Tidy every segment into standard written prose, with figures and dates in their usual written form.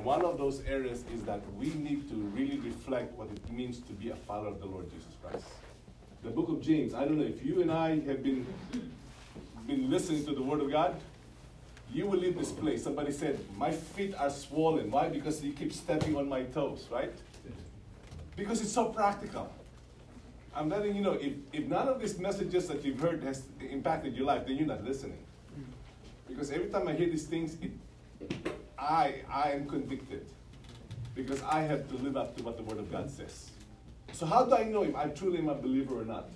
And one of those areas is that we need to really reflect what it means to be a follower of the Lord Jesus Christ. The book of James, I don't know if you and I have been listening to the Word of God, you will leave this place. Somebody said, my feet are swollen. Why? Because you keep stepping on my toes, right? Because it's so practical. I'm letting you know, if none of these messages that you've heard has impacted your life, then you're not listening. Because every time I hear these things, I am convicted. Because I have to live up to what the Word of God says. So how do I know if I truly am a believer or not?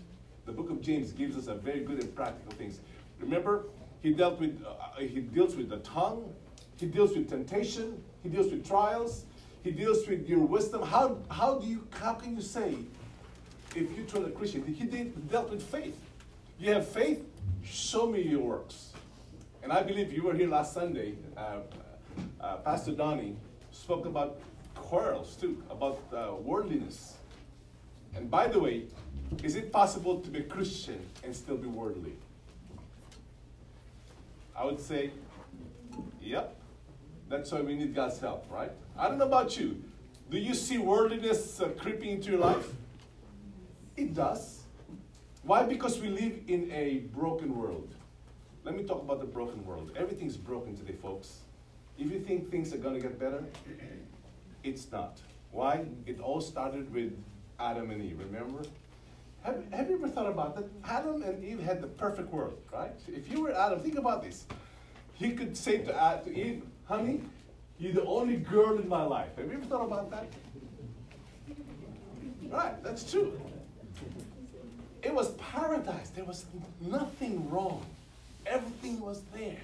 The book of James gives us a very good and practical things. Remember, he deals with the tongue. He deals with temptation. He deals with trials. He deals with your wisdom. How can you say, if you're truly a Christian? He dealt with faith. You have faith? Show me your works. And I believe you were here last Sunday. Pastor Donnie spoke about quarrels too, about worldliness. And by the way, is it possible to be a Christian and still be worldly? I would say, yep. That's why we need God's help, right? I don't know about you. Do you see worldliness creeping into your life? It does. Why? Because we live in a broken world. Let me talk about the broken world. Everything's broken today, folks. If you think things are going to get better, it's not. Why? It all started with Adam and Eve, remember? Have you ever thought about that? Adam and Eve had the perfect world, right? If you were Adam, think about this. He could say to Eve, honey, you're the only girl in my life. Have you ever thought about that? Right, that's true. It was paradise. There was nothing wrong. Everything was there.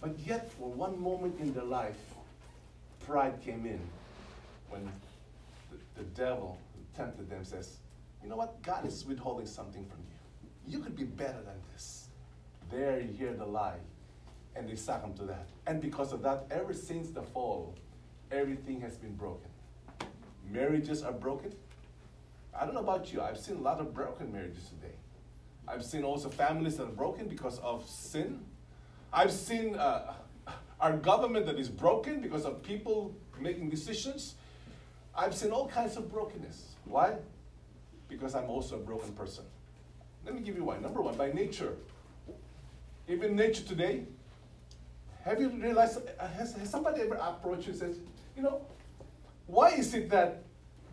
But yet, for one moment in their life, pride came in when the devil tempted them, says, you know what? God is withholding something from you. You could be better than this. There you hear the lie. And they succumb to that. And because of that, ever since the fall, everything has been broken. Marriages are broken. I don't know about you. I've seen a lot of broken marriages today. I've seen also families that are broken because of sin. I've seen our government that is broken because of people making decisions. I've seen all kinds of brokenness. Why? Because I'm also a broken person. Let me give you why. Number one, by nature. Even nature today, have you realized, has somebody ever approached you and said, you know, why is it that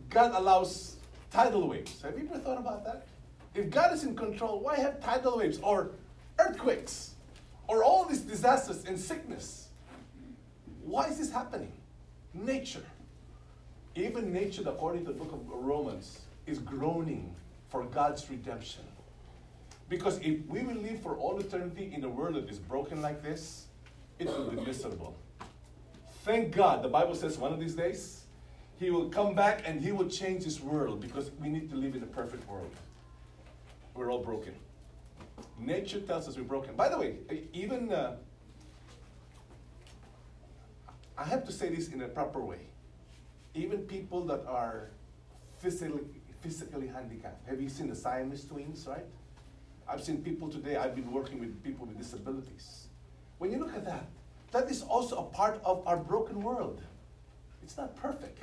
God allows tidal waves? Have you ever thought about that? If God is in control, why have tidal waves or earthquakes or all these disasters and sickness? Why is this happening? Nature. Even nature, according to the book of Romans, is groaning for God's redemption. Because if we will live for all eternity in a world that is broken like this, it will be miserable. Thank God, the Bible says one of these days, He will come back and He will change this world because we need to live in a perfect world. We're all broken. Nature tells us we're broken. By the way, even, I have to say this in a proper way. Even people that are physically handicapped. Have you seen the Siamese twins, right? I've seen people today, I've been working with people with disabilities. When you look at that, that is also a part of our broken world. It's not perfect.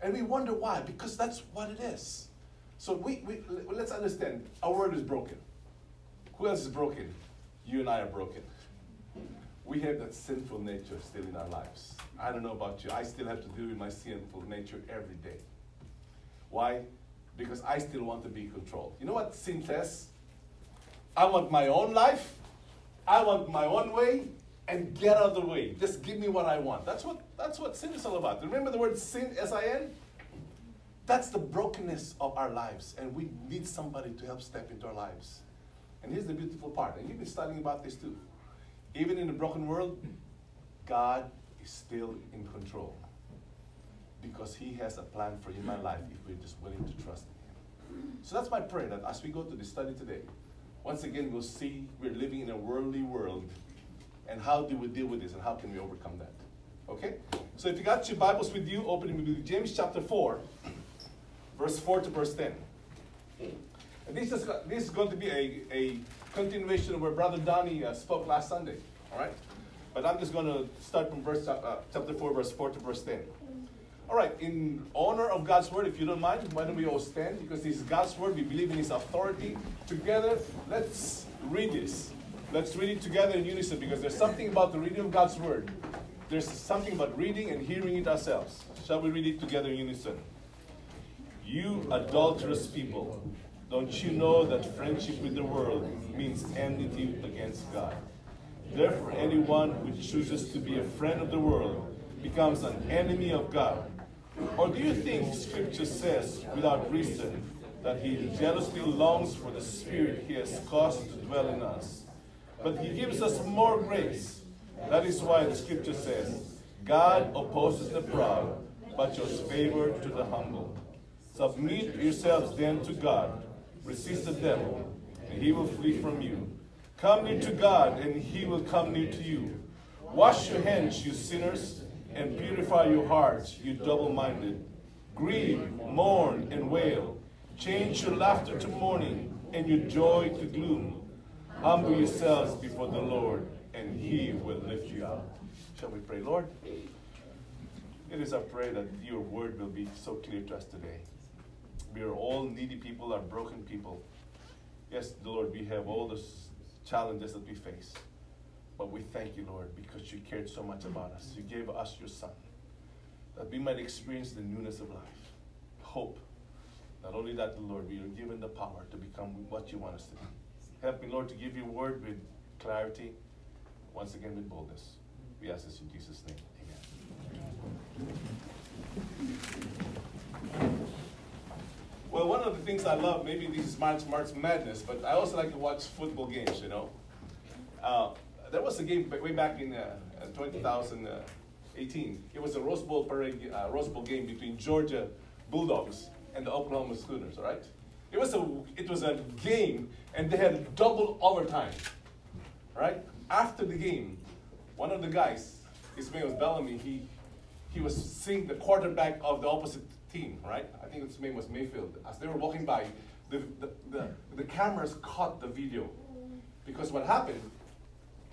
And we wonder why, because that's what it is. So let's understand, our world is broken. Who else is broken? You and I are broken. We have that sinful nature still in our lives. I don't know about you, I still have to deal with my sinful nature every day. Why? Because I still want to be in control. You know what sin says? I want my own life. I want my own way, and get out of the way. Just give me what I want. That's what sin is all about. Remember the word sin, S-I-N? That's the brokenness of our lives, and we need somebody to help step into our lives. And here's the beautiful part, and you've been studying about this too. Even in a broken world, God is still in control because He has a plan for human life if we're just willing to trust in Him. So that's my prayer, that as we go to this study today, once again, we'll see we're living in a worldly world, and how do we deal with this, and how can we overcome that? Okay? So if you got your Bibles with you, open with James chapter 4, verse 4 to verse 10. And this is going to be a continuation of where Brother Donnie spoke last Sunday, all right? But I'm just going to start from verse, chapter 4, verse 4 to verse 10. All right, in honor of God's word, if you don't mind, why don't we all stand? Because this is God's word. We believe in his authority. Together, let's read this. Let's read it together in unison, because there's something about the reading of God's word. There's something about reading and hearing it ourselves. Shall we read it together in unison? You adulterous people, don't you know that friendship with the world means enmity against God? Therefore, anyone who chooses to be a friend of the world becomes an enemy of God. Or do you think Scripture says, without reason, that he jealously longs for the Spirit he has caused to dwell in us? But he gives us more grace. That is why the Scripture says, God opposes the proud, but shows favor to the humble. Submit yourselves then to God. Resist the devil, and he will flee from you. Come near to God, and he will come near to you. Wash your hands, you sinners, and purify your hearts, you double-minded. Grieve, mourn, and wail. Change your laughter to mourning, and your joy to gloom. Humble yourselves before the Lord, and he will lift you up. Shall we pray, Lord? It is our prayer that your word will be so clear to us today. We are all needy people, are broken people. Yes, Lord, we have all the challenges that we face. But we thank you, Lord, because you cared so much about us. You gave us your Son, that we might experience the newness of life, hope. Not only that, Lord, we are given the power to become what you want us to be. Help me, Lord, to give your word with clarity, once again with boldness. We ask this in Jesus' name. Well, one of the things I love, maybe this is March madness, but I also like to watch football games, you know. There was a game way back in 2018. It was a Rose Bowl parade, Rose Bowl game between Georgia Bulldogs and the Oklahoma Sooners. All right, it was a game, and they had double overtime. All right, after the game, one of the guys, his name was Bellamy. He was seeing the quarterback of the opposite team, right? I think his name was Mayfield. As they were walking by, the cameras caught the video. Because what happened,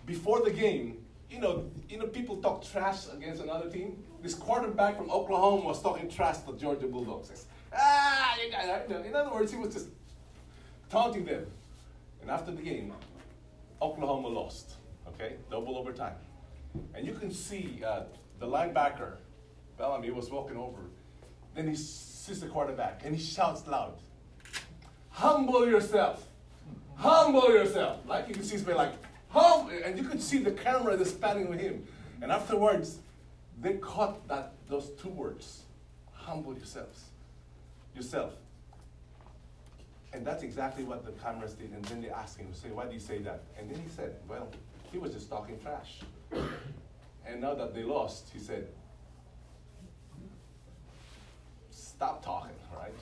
before the game, you know, people talk trash against another team. This quarterback from Oklahoma was talking trash to Georgia Bulldogs. In other words, he was just taunting them. And after the game, Oklahoma lost, okay? Double overtime. And you can see the linebacker, Bellamy, was walking over. Then he sees the quarterback, and he shouts loud, "Humble yourself! Humble yourself!" Like you can see his way, like, humble! And you could see the camera that's panning with him. And afterwards, they caught those two words, "Humble yourselves, yourself." And that's exactly what the cameras did. And then they asked him, "Say, why do you say that?" And then he said, "Well, he was just talking trash." And now that they lost, he said, "Stop talking, right?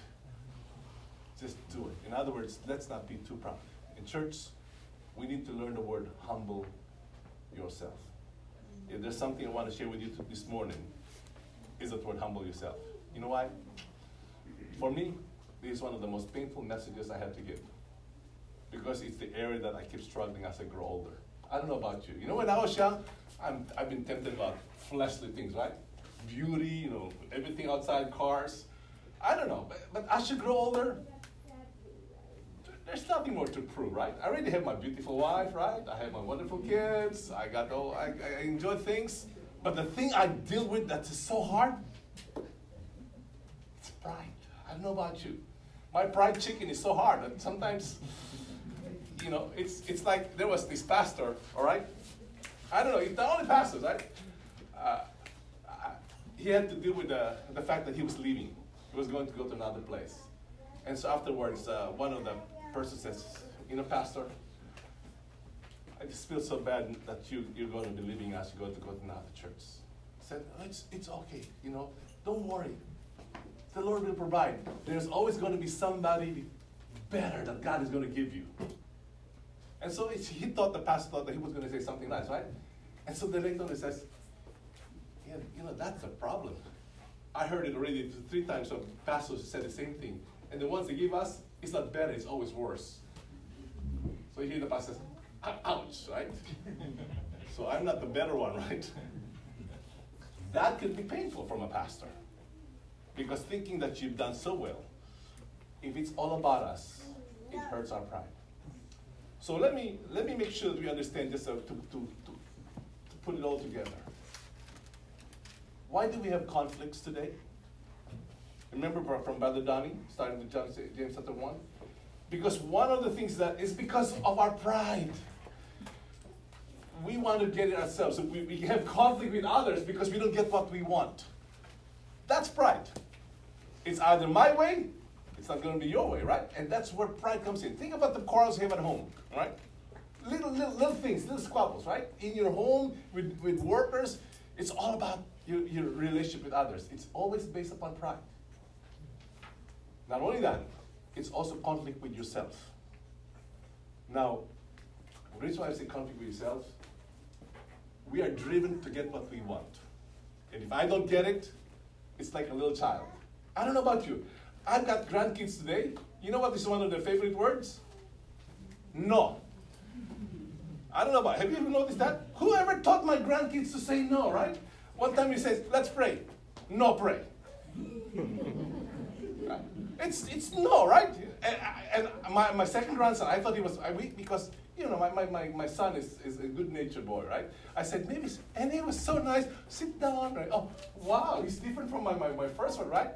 Just do it." In other words, let's not be too proud. In church, we need to learn the word "humble yourself." If there's something I want to share with you this morning, is the word "humble yourself." You know why? For me, this is one of the most painful messages I have to give, because it's the area that I keep struggling as I grow older. I don't know about you. You know, when I was young, I've been tempted about fleshly things, right? Beauty, you know, everything outside, cars. I don't know, but as you grow older, there's nothing more to prove, right? I already have my beautiful wife, right? I have my wonderful kids. I enjoy things. But the thing I deal with that's so hard, it's pride. I don't know about you. My pride chicken is so hard that sometimes, you know, it's like there was this pastor, all right? I don't know, he's the only pastor, right? He had to deal with the fact that he was leaving. He was going to go to another place. And so afterwards, one of the persons says, "You know, Pastor, I just feel so bad that you're going to be leaving us. You're going to go to another church." I said, "Oh, it's okay, you know, don't worry. The Lord will provide. There's always going to be somebody better that God is going to give you." And so the pastor thought that he was going to say something nice, right? And so the later on he says, "Yeah, you know, that's a problem. I heard it already 3 times from pastors said the same thing. And the ones they give us, it's not better, it's always worse." So you hear the pastor says, "Ouch," right? so I'm not the better one, right? That could be painful from a pastor, because thinking that you've done so well, if it's all about us, it hurts our pride. So let me make sure that we understand this to put it all together. Why do we have conflicts today? Remember from Brother Donnie, starting with James chapter 1? Because one of the things that is because of our pride. We want to get it ourselves. So we have conflict with others because we don't get what we want. That's pride. It's either my way, it's not going to be your way, right? And that's where pride comes in. Think about the quarrels you have at home, right? Little things, little squabbles, right? In your home, with workers, it's all about your relationship with others. It's always based upon pride. Not only that, it's also conflict with yourself. Now, the reason why I say conflict with yourself, we are driven to get what we want. And if I don't get it, it's like a little child. I don't know about you. I've got grandkids today. You know what is one of their favorite words? No. I don't know about it. Have you ever noticed that? Whoever taught my grandkids to say no, right? One time he says, let's pray. No pray. Right? It's no, right? And my second grandson, I thought he was weak because, you know, my son is a good-natured boy, right? I said, maybe, and he was so nice. Sit down, right? Oh, wow, he's different from my first one, right?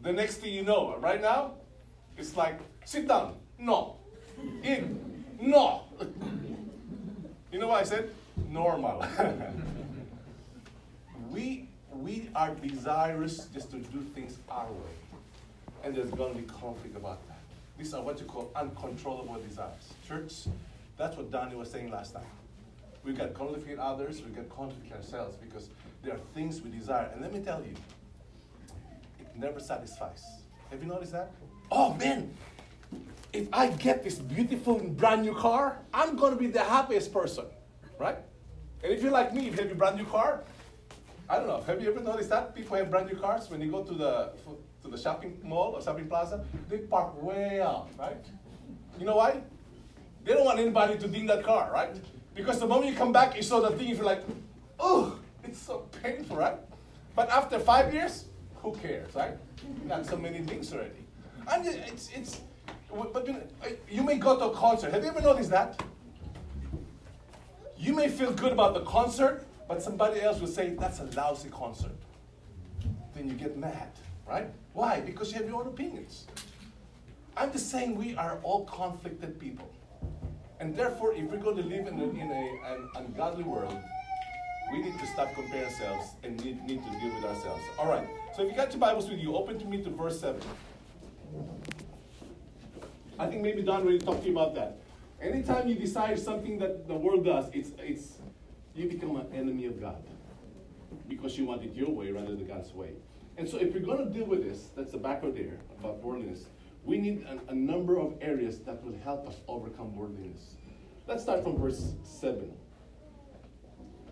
The next thing you know, right now, it's like, sit down, no, eat, no. You know what I said? Normal. We are desirous just to do things our way. And there's going to be conflict about that. These are what you call uncontrollable desires. Church, that's what Donnie was saying last time. We got conflict with others, we got conflict with ourselves, because there are things we desire. And let me tell you, it never satisfies. Have you noticed that? Oh, man, if I get this beautiful brand new car, I'm going to be the happiest person, right? And if you're like me, if you have a brand new car, I don't know. Have you ever noticed that people have brand new cars when you go to the shopping mall or shopping plaza? They park way out, right? You know why? They don't want anybody to ding that car, right? Because the moment you come back, you saw the thing, you're like, oh, it's so painful, right? But after 5 years, who cares, right? Got so many things already. I mean, but you may go to a concert. Have you ever noticed that? You may feel good about the concert, but somebody else will say, that's a lousy concert. Then you get mad, right? Why? Because you have your own opinions. I'm just saying we are all conflicted people. And therefore, if we're going to live in an ungodly world, we need to stop comparing ourselves and need to deal with ourselves. All right, so if you got your Bibles with you, open to me to verse 7. I think maybe Don already talked to you about that. Anytime you desire something that the world does, you become an enemy of God because you want it your way rather than God's way. And so if we're going to deal with this, that's the back of there about worldliness, we need a number of areas that will help us overcome worldliness. Let's start from verse 7.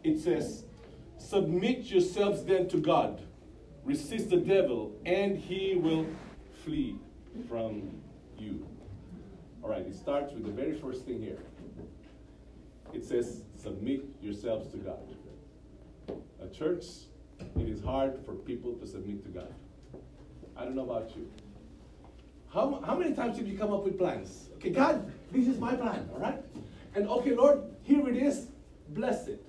It says, submit yourselves then to God, resist the devil, and he will flee from you. All right, it starts with the very first thing here. It says, submit yourselves to God. A church, it is hard for people to submit to God. I don't know about you. How many times have you come up with plans? Okay, God, this is my plan, all right? And okay, Lord, here it is. Bless it.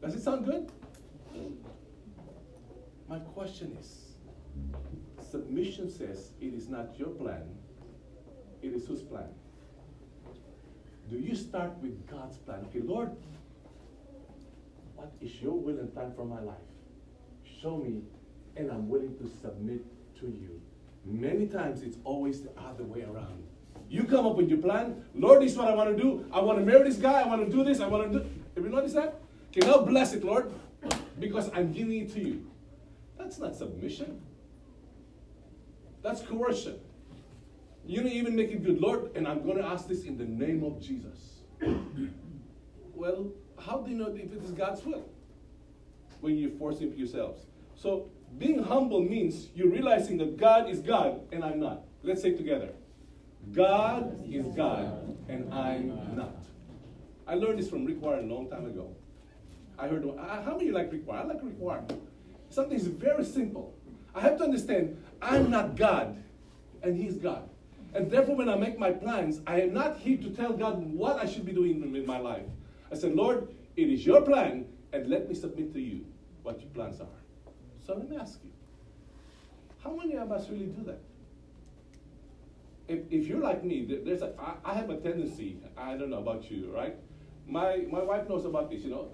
Does it sound good? My question is, submission says it is not your plan. It is whose plan? Do you start with God's plan? Okay, Lord, what is your will and plan for my life? Show me, and I'm willing to submit to you. Many times it's always the other way around. You come up with your plan. Lord, this is what I want to do. I want to marry this guy. I want to do this. I want to do... Have you noticed that? Okay, now bless it, Lord, because I'm giving it to you. That's not submission. That's coercion. You don't even make it good, Lord, and I'm going to ask this in the name of Jesus. Well, how do you know if it is God's will? When you force it yourselves. So being humble means you're realizing that God is God and I'm not. Let's say it together. God is God and I'm not. I learned this from Rick Warren a long time ago. I heard, how many like Rick Warren? I like Rick Warren. Something is very simple. I have to understand, I'm not God, and He's God. And therefore, when I make my plans, I am not here to tell God what I should be doing in my life. I said, Lord, it is your plan, and let me submit to you what your plans are. So let me ask you, how many of us really do that? If you're like me, I have a tendency, I don't know about you, right? My wife knows about this, you know.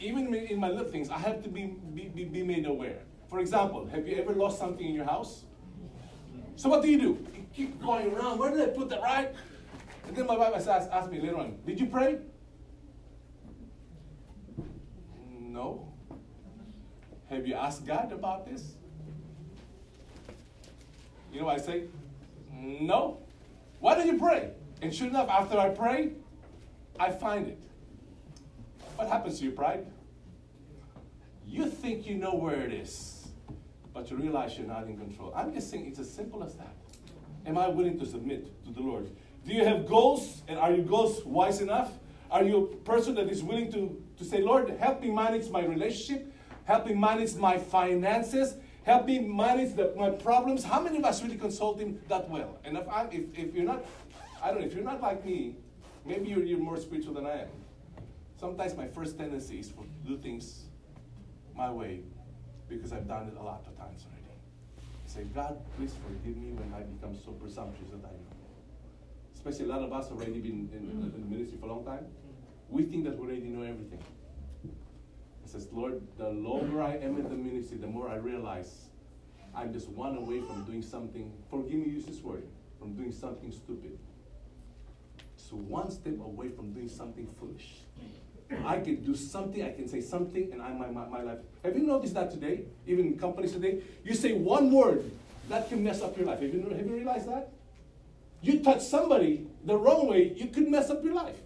Even in my little things, I have to be made aware. For example, have you ever lost something in your house? So what do? You keep going around, where did I put that, right? And then my wife asked me later on, did you pray? No. Have you asked God about this? You know what I say? No. Why don't you pray? And sure enough, after I pray, I find it. What happens to your pride? You think you know where it is, but you realize you're not in control. I'm just saying it's as simple as that. Am I willing to submit to the Lord? Do you have goals? And are your goals wise enough? Are you a person that is willing to say, Lord, help me manage my relationship? Help me manage my finances? Help me manage my problems. How many of us really consult Him that well? And if you're not, I don't know, if you're not like me, maybe you're more spiritual than I am. Sometimes my first tendency is to do things my way because I've done it a lot of times already. I say, God, please forgive me when I become so presumptuous that I know. Especially a lot of us already been in the ministry for a long time. We think that we already know everything. It says, Lord, the longer I am in the ministry, the more I realize I'm just one away from doing something, forgive me, use this word, from doing something stupid. So one step away from doing something foolish. I can do something, I can say something, and my life. Have you noticed that today, even in companies today? You say one word, that can mess up your life. Have you realized that? You touch somebody the wrong way, you could mess up your life.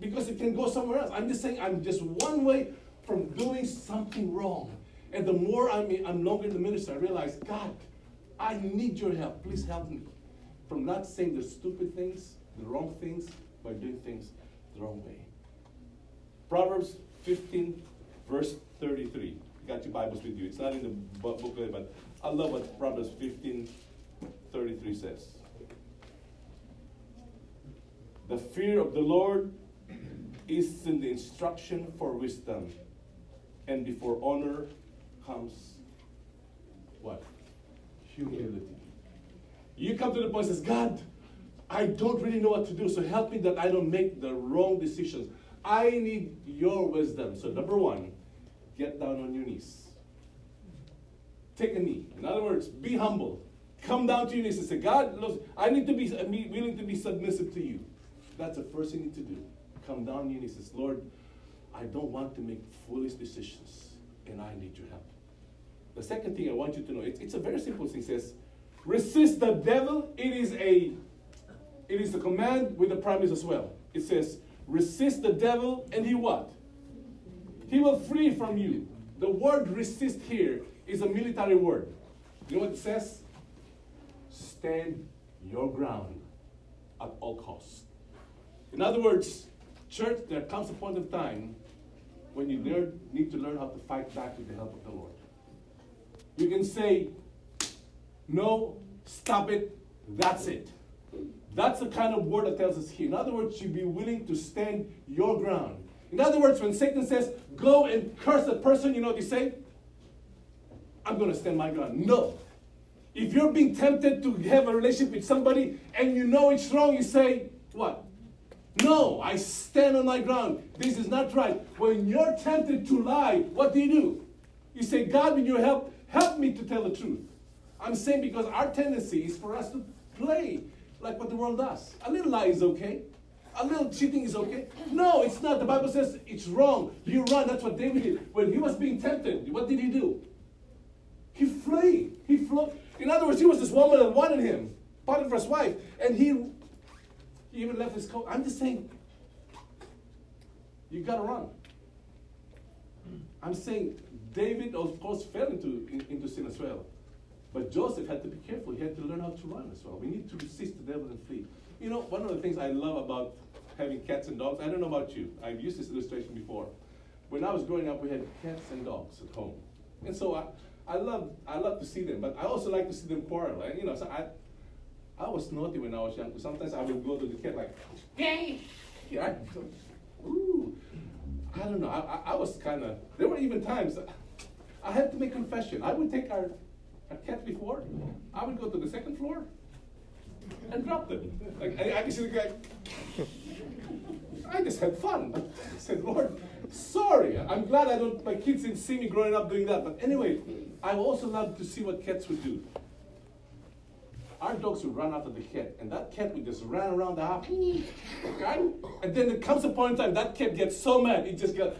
Because it can go somewhere else. I'm just saying, I'm just one way from doing something wrong. And the more I'm longer in the ministry, I realize, God, I need your help. Please help me. From not saying the stupid things, the wrong things, by doing things the wrong way. Proverbs 15, verse 33. You got your Bibles with you. It's not in the booklet, but I love what Proverbs 15, 33 says. The fear of the Lord is in the instruction for wisdom, and before honor comes what? Humility. You come to the point that says, God, I don't really know what to do, so help me that I don't make the wrong decisions. I need your wisdom. So number one, get down on your knees. Take a knee. In other words, be humble. Come down to your knees and say, God, look, I need to be willing to be submissive to you. That's the first thing you need to do. Come down on your knees and say, Lord, I don't want to make foolish decisions, and I need your help. The second thing I want you to know, it's a very simple thing. It says, resist the devil. It is a command with a promise as well. It says, resist the devil, and he what? He will flee from you. The word resist here is a military word. You know what it says? Stand your ground at all costs. In other words, church, there comes a point of time when you need to learn how to fight back with the help of the Lord. You can say, no, stop it, that's it. That's the kind of word that tells us here. In other words, you be willing to stand your ground. In other words, when Satan says, go and curse that person, you know what you say? I'm going to stand my ground. No. If you're being tempted to have a relationship with somebody and you know it's wrong, you say, what? No, I stand on my ground. This is not right. When you're tempted to lie, what do? You say, God, with your help, help me to tell the truth. I'm saying because our tendency is for us to play like what the world does. A little lie is okay. A little cheating is okay. No, it's not. The Bible says it's wrong. You run. That's what David did. When he was being tempted, what did he do? He fled. He fled. In other words, he was this woman that wanted him, Potiphar's wife, and he even left his coat. I'm just saying, you got to run. I'm saying David, of course, fell into sin as well. But Joseph had to be careful. He had to learn how to run as well. We need to resist the devil and flee. You know, one of the things I love about having cats and dogs. I don't know about you. I've used this illustration before. When I was growing up, we had cats and dogs at home. And so I love to see them, but I also like to see them quarrel. And, you know, so I was naughty when I was young. Sometimes I would go to the cat like, hey! Yeah, ooh. I don't know. I was kind of, there were even times, I had to make confession. I would take our cat before, I would go to the second floor and drop them. Like, I can see the guy, I just had fun. I said, Lord, sorry. I'm glad my kids didn't see me growing up doing that. But anyway, I also loved to see what cats would do. Our dogs would run after the cat, and that cat would just run around the house. Okay? And then there comes a point in time that cat gets so mad, it just got,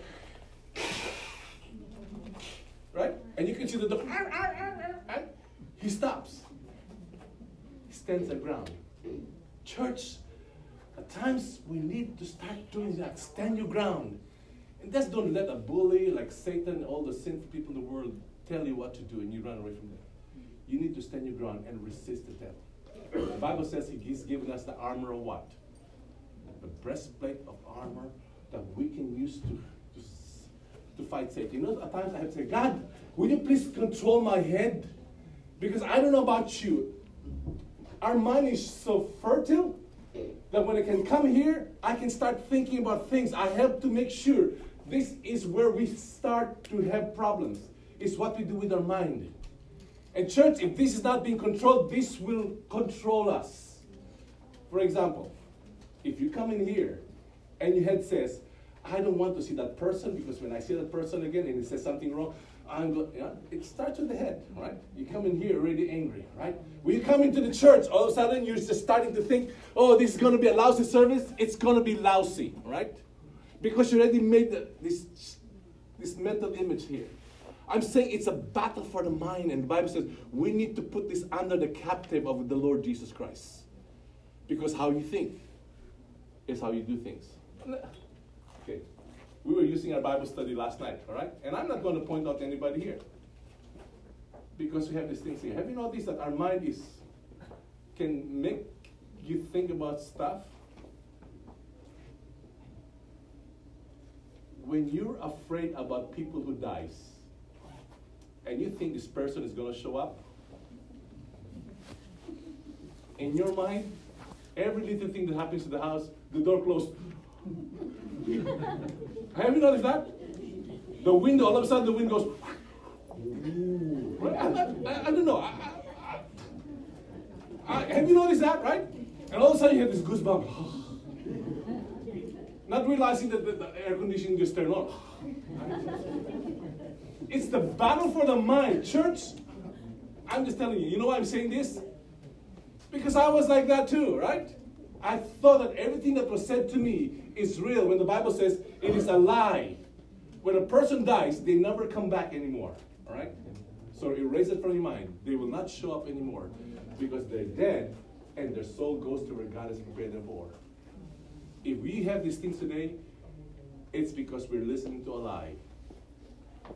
right? And you can see the dog, ar, ar, ar, ar. He stops. He stands on the ground. Church, at times we need to start doing that. Stand your ground. And just don't let a bully like Satan, all the sinful people in the world, tell you what to do, and you run away from them. You need to stand your ground and resist the devil. The Bible says he's given us the armor of what? The breastplate of armor that we can use to fight Satan. You know, at times I have to say, God, will you please control my head? Because I don't know about you. Our mind is so fertile that when I can come here, I can start thinking about things. I have to make sure this is where we start to have problems. It's what we do with our mind. And church, if this is not being controlled, this will control us. For example, if you come in here and your head says, I don't want to see that person because when I see that person again and he says something wrong, I'm going, you know, it starts with the head, right? You come in here already angry, right? When you come into the church, all of a sudden you're just starting to think, oh, this is going to be a lousy service. It's going to be lousy, right? Because you already made this mental image here. I'm saying it's a battle for the mind, and the Bible says we need to put this under the captive of the Lord Jesus Christ. Because how you think is how you do things. Okay, we were using our Bible study last night, all right? And I'm not going to point out anybody here. Because we have these things here. Have you noticed that our mind can make you think about stuff? When you're afraid about people who dies, and you think this person is going to show up, in your mind, every little thing that happens to the house, the door closed. Have you noticed that? The window, all of a sudden the wind goes. Right? I don't know. Have you noticed that, right? And all of a sudden you have this goosebump. Not realizing that the air conditioning just turned on. It's the battle for the mind. Church, I'm just telling you, you know why I'm saying this? Because I was like that too, right? I thought that everything that was said to me is real when the Bible says it is a lie. When a person dies, they never come back anymore, all right? So erase it from your mind. They will not show up anymore because they're dead and their soul goes to where God has prepared them for. If we have these things today, it's because we're listening to a lie.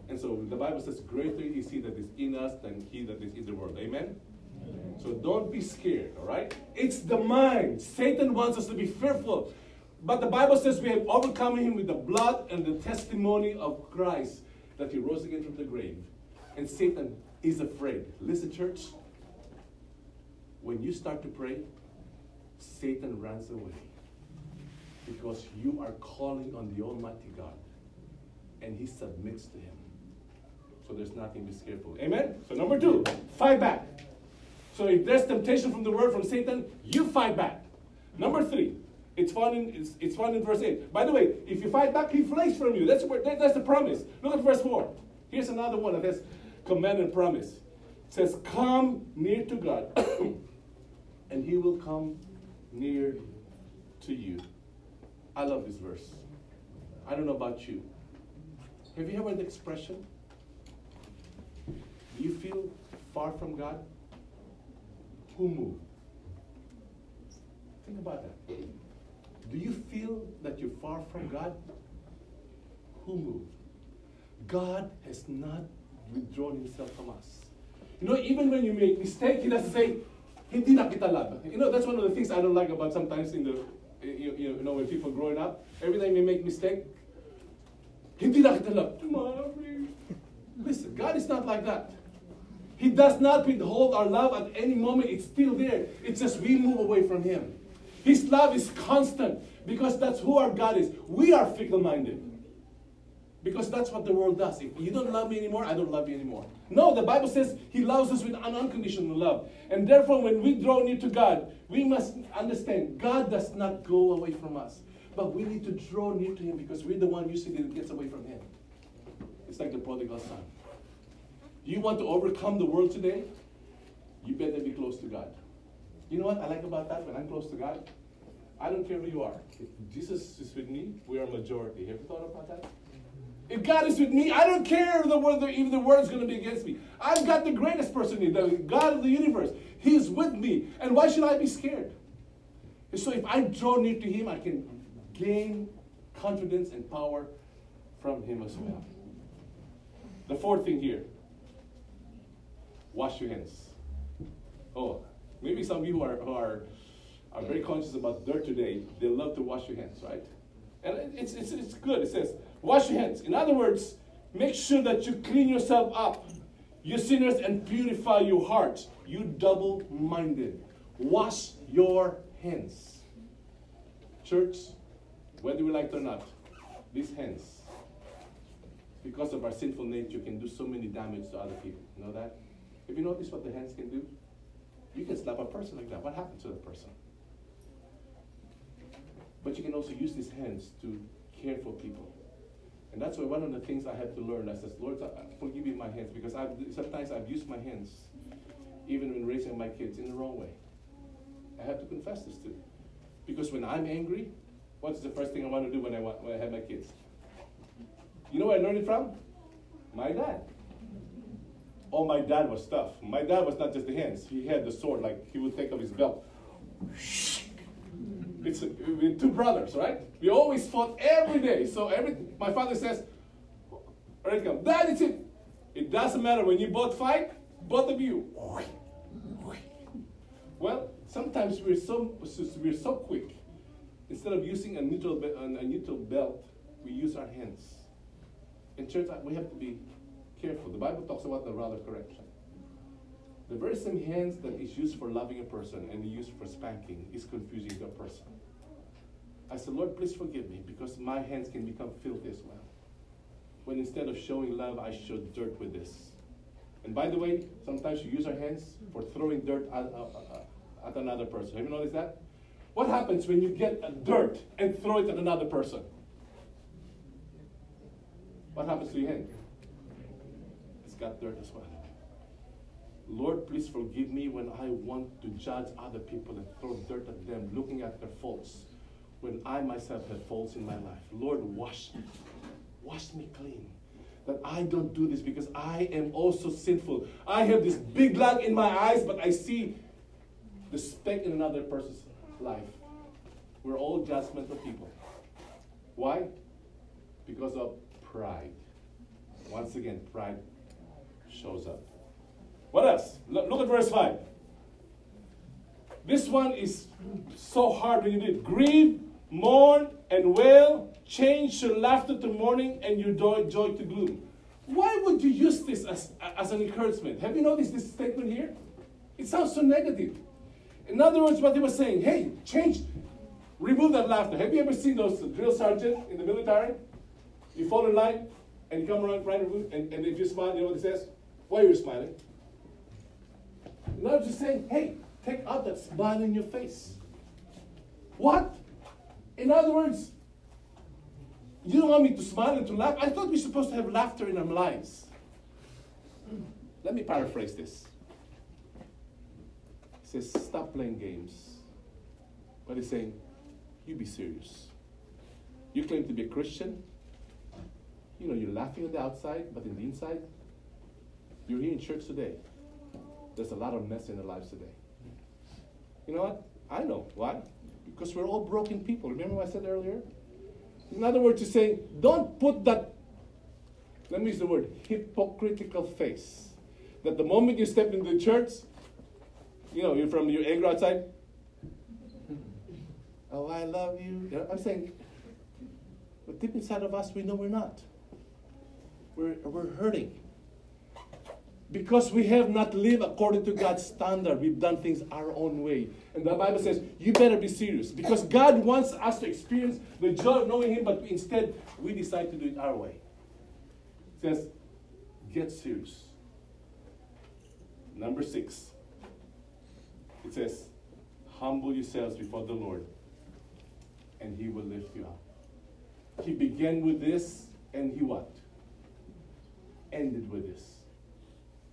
And so the Bible says, greater is he that is in us than he that is in the world. Amen? Amen? So don't be scared, all right? It's the mind. Satan wants us to be fearful. But the Bible says we have overcome him with the blood and the testimony of Christ that he rose again from the grave. And Satan is afraid. Listen, church. When you start to pray, Satan runs away. Because you are calling on the Almighty God. And he submits to him. So there's nothing to be scared of. Amen? So number two, fight back. So if there's temptation from the word from Satan, you fight back. Number three, it's found in verse 8. By the way, if you fight back, he flees from you. That's the promise. Look at verse 4. Here's another one that has command and promise. It says, come near to God, and he will come near to you. I love this verse. I don't know about you. Have you heard the expression? Do you feel far from God? Humu. Think about that. Do you feel that you're far from God? Humu. God has not withdrawn himself from us. You know, even when you make mistake, he doesn't say, hindi na kita laban. You know, that's one of the things I don't like about sometimes in the you know, when people growing up, every time they make mistake, listen, God is not like that. He does not withhold our love at any moment. It's still there. It's just we move away from Him. His love is constant because that's who our God is. We are fickle-minded because that's what the world does. If you don't love me anymore, I don't love you anymore. No, the Bible says He loves us with an unconditional love. And therefore, when we draw near to God, we must understand God does not go away from us. But we need to draw near to Him because we're the one usually that gets away from Him. It's like the prodigal son. You want to overcome the world today? You better be close to God. You know what I like about that? When I'm close to God, I don't care who you are. If Jesus is with me, we are a majority. Have you thought about that? If God is with me, I don't care if the world's going to be against me. I've got the greatest person in the God of the universe. He's with me. And why should I be scared? And so if I draw near to Him, I can gain confidence and power from Him as well. The fourth thing here. Wash your hands. Oh, maybe some of you are very conscious about dirt today. They love to wash your hands, right? And it's good. It says, wash your hands. In other words, make sure that you clean yourself up, you sinners, and purify your hearts, you double-minded. Wash your hands. Church, whether we like it or not, these hands, because of our sinful nature, can do so many damage to other people. You know that? Have you noticed what the hands can do? You can slap a person like that. What happens to that person? But you can also use these hands to care for people. And that's why one of the things I had to learn, I said, Lord, forgive me my hands, because sometimes I've used my hands, even when raising my kids, in the wrong way. I have to confess this to you. Because when I'm angry, what's the first thing I want to do when I have my kids? You know where I learned it from? My dad. Oh, my dad was tough. My dad was not just the hands. He had the sword, like he would take off his belt. We're two brothers, right? We always fought every day. So my father says, that is it. It doesn't matter when you both fight, both of you. Well, sometimes we're so quick. Instead of using a neutral belt, we use our hands. In church, we have to be careful. The Bible talks about the rod of correction. The very same hands that is used for loving a person and used for spanking is confusing the person. I said, Lord, please forgive me because my hands can become filthy as well. When instead of showing love, I showed dirt with this. And by the way, sometimes you use our hands for throwing dirt at another person. Have you noticed that? What happens when you get dirt and throw it at another person? What happens to your hand? Got dirt as well. Lord, please forgive me when I want to judge other people and throw dirt at them, looking at their faults, when I myself have faults in my life. Lord, wash me clean, that I don't do this because I am also sinful. I have this big light in my eyes, but I see the speck in another person's life. We're all judgmental people. Why? Because of pride. Once again, pride shows up. What else? Look at verse 5. This one is so hard when you do it. Grieve, mourn, and wail. Change your laughter to mourning and your joy to gloom. Why would you use this as an encouragement? Have you noticed this statement here? It sounds so negative. In other words, what they were saying, hey, change, remove that laughter. Have you ever seen those drill sergeants in the military? You fall in line and you come around and if you smile, you know what it says? Why are you smiling? Now just saying, hey, take out that smile in your face. What? In other words, you don't want me to smile and to laugh? I thought we were supposed to have laughter in our lives. Let me paraphrase this. It says, stop playing games. But it's saying, you be serious. You claim to be a Christian. You know, you're laughing on the outside, but in the inside, you're here in church today. There's a lot of mess in our lives today. You know what? I know. Why? Because we're all broken people. Remember what I said earlier? In other words, you're saying, don't put that, let me use the word, hypocritical face. That the moment you step into the church, you know, you're from your anger outside. oh, I love you. I'm saying, but deep inside of us, we know we're not. We're hurting. Because we have not lived according to God's standard. We've done things our own way. And the Bible says, you better be serious. Because God wants us to experience the joy of knowing Him, but instead, we decide to do it our way. It says, get serious. Number 6. It says, humble yourselves before the Lord, and He will lift you up. He began with this, and He what? Ended with this.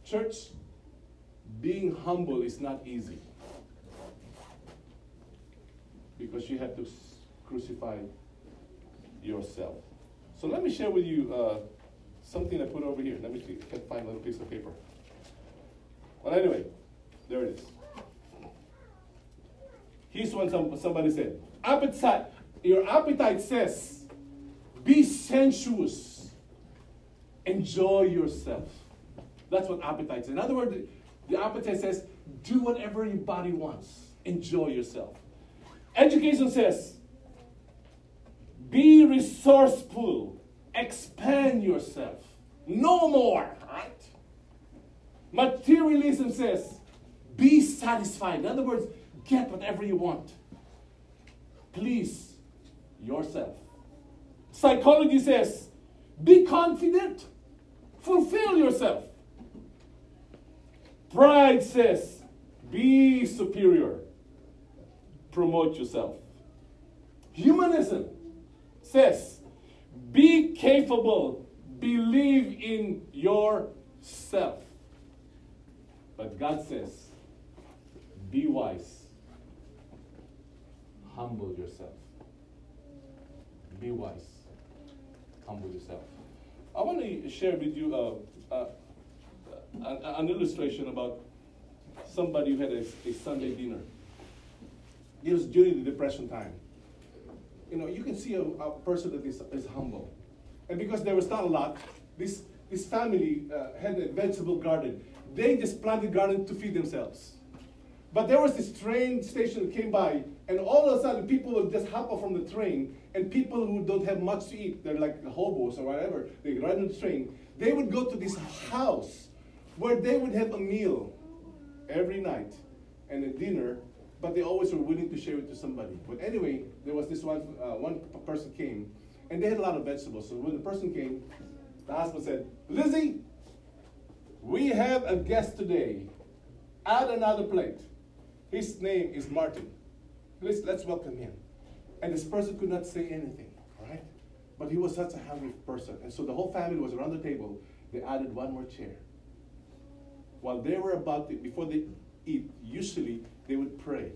Church, being humble is not easy. Because you have to crucify yourself. So let me share with you something I put over here. Let me see. I can't find a little piece of paper. Well, anyway, there it is. Here's one somebody said. Your appetite says, be sensuous. Enjoy yourself. That's what appetite says. In other words, the appetite says, do whatever your body wants. Enjoy yourself. Education says, be resourceful. Expand yourself. No more, right? Materialism says, be satisfied. In other words, get whatever you want. Please yourself. Psychology says, be confident. Fulfill yourself. Pride says, be superior. Promote yourself. Humanism says, be capable. Believe in yourself. But God says, be wise. Humble yourself. Be wise. Humble yourself. I want to share with you an illustration about somebody who had a Sunday dinner. It was during the Depression time. You know, you can see a person that is humble. And because there was not a lot, this family had a vegetable garden. They just planted garden to feed themselves. But there was this train station that came by, and all of a sudden people would just hop off from the train, and people who don't have much to eat, they're like hobos or whatever, they ride on the train, they would go to this house where they would have a meal every night and a dinner, but they always were willing to share it to somebody. But anyway, there was this one person came, and they had a lot of vegetables. So when the person came, the husband said, Lizzie, we have a guest today. Add another plate. His name is Martin. Please, let's welcome him. And this person could not say anything, right? But he was such a hungry person. And so the whole family was around the table. They added one more chair. While they were about to, before they eat, usually they would pray.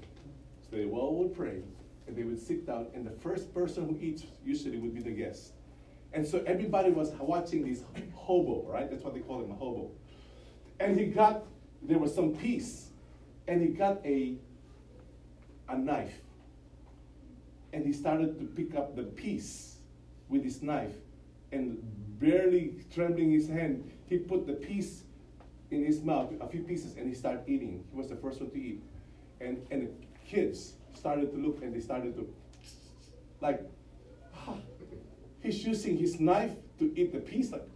So they all would pray, and they would sit down, and the first person who eats usually would be the guest. And so everybody was watching this hobo, right? That's what they call him, a hobo. And he got, there was some peace, and he got a knife. And he started to pick up the piece with his knife, and barely trembling his hand, he put the piece in his mouth, a few pieces, and he started eating. He was the first one to eat. And the kids started to look, and they started to, like, he's using his knife to eat the piece. Like,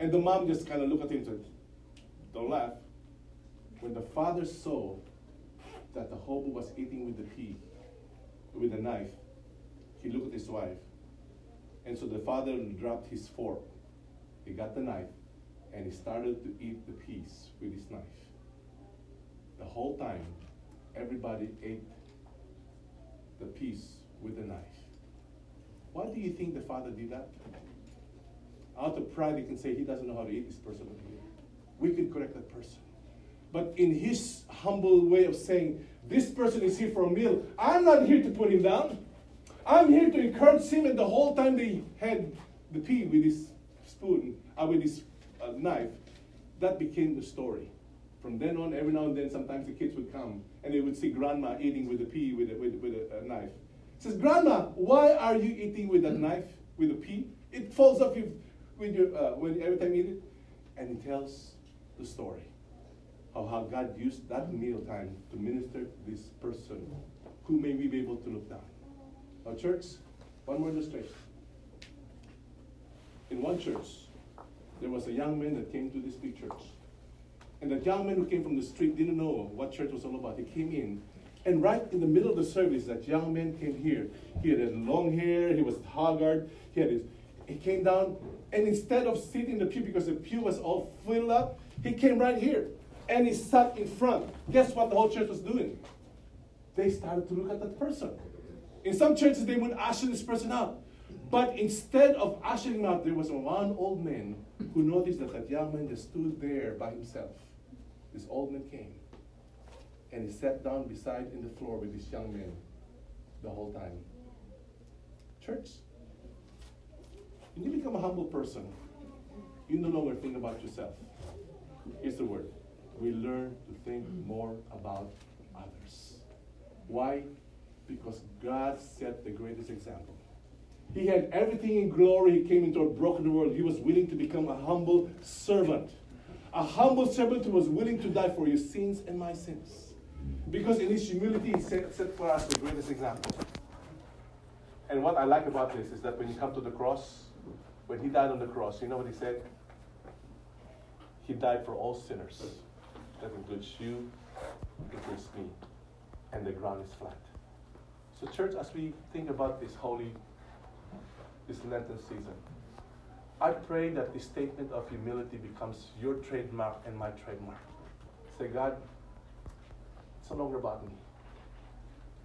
and the mom just kind of looked at him and said, don't laugh. When the father saw that the hobo was eating with the knife, he looked at his wife. And so the father dropped his fork. He got the knife. And he started to eat the piece with his knife. The whole time, everybody ate the piece with the knife. Why do you think the father did that? Out of pride, you can say he doesn't know how to eat, this person over here. We can correct that person. But in his humble way of saying, this person is here for a meal. I'm not here to put him down. I'm here to encourage him. And the whole time they had the pea with his spoon, with his knife, that became the story. From then on, every now and then, sometimes the kids would come and they would see grandma eating with a pea with a knife. It says, Grandma, why are you eating with a knife, with a pea? It falls off you when every time you eat it. And it tells the story of how God used that mealtime to minister to this person who may we be able to look down. Now, church, one more illustration. In one church, there was a young man that came to this big church. And that young man who came from the street didn't know what church was all about. He came in, and right in the middle of the service, that young man came here. He had long hair, he was haggard, he came down, and instead of sitting in the pew, because the pew was all filled up, he came right here, and he sat in front. Guess what the whole church was doing? They started to look at that person. In some churches, they would usher this person out. But instead of ushering him out, there was one old man who noticed that that young man just stood there by himself. This old man came, and he sat down beside in the floor with this young man the whole time. Church, when you become a humble person, you no longer think about yourself. Here's the word. We learn to think more about others. Why? Because God set the greatest example. He had everything in glory. He came into a broken world. He was willing to become a humble servant. A humble servant who was willing to die for your sins and my sins. Because in his humility, he set for us the greatest example. And what I like about this is that when you come to the cross, when he died on the cross, you know what he said? He died for all sinners. That includes you, includes me. And the ground is flat. So church, as we think about this this Lenten season, I pray that the statement of humility becomes your trademark and my trademark. Say, God, it's no longer about me.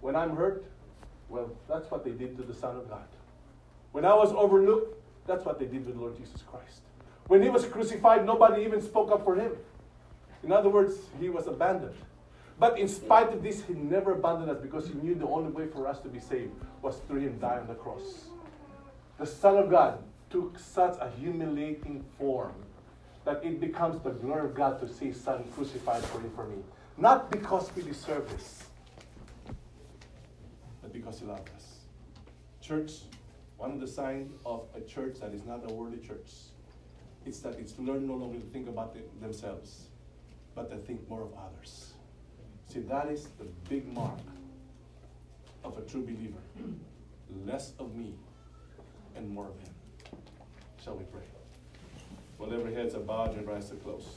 When I'm hurt, well, that's what they did to the Son of God. When I was overlooked, that's what they did to the Lord Jesus Christ. When he was crucified, nobody even spoke up for him. In other words, he was abandoned. But in spite of this, he never abandoned us because he knew the only way for us to be saved was through him dying on the cross. The Son of God took such a humiliating form that it becomes the glory of God to see his Son crucified for you and for me. Not because we deserve this, but because he loved us. Church, one of the signs of a church that is not a worldly church, it's that it's learned no longer to think about themselves, but to think more of others. See, that is the big mark of a true believer. Less of me and more of him. Shall we pray? Well, every head's are bowed and every eyes are closed.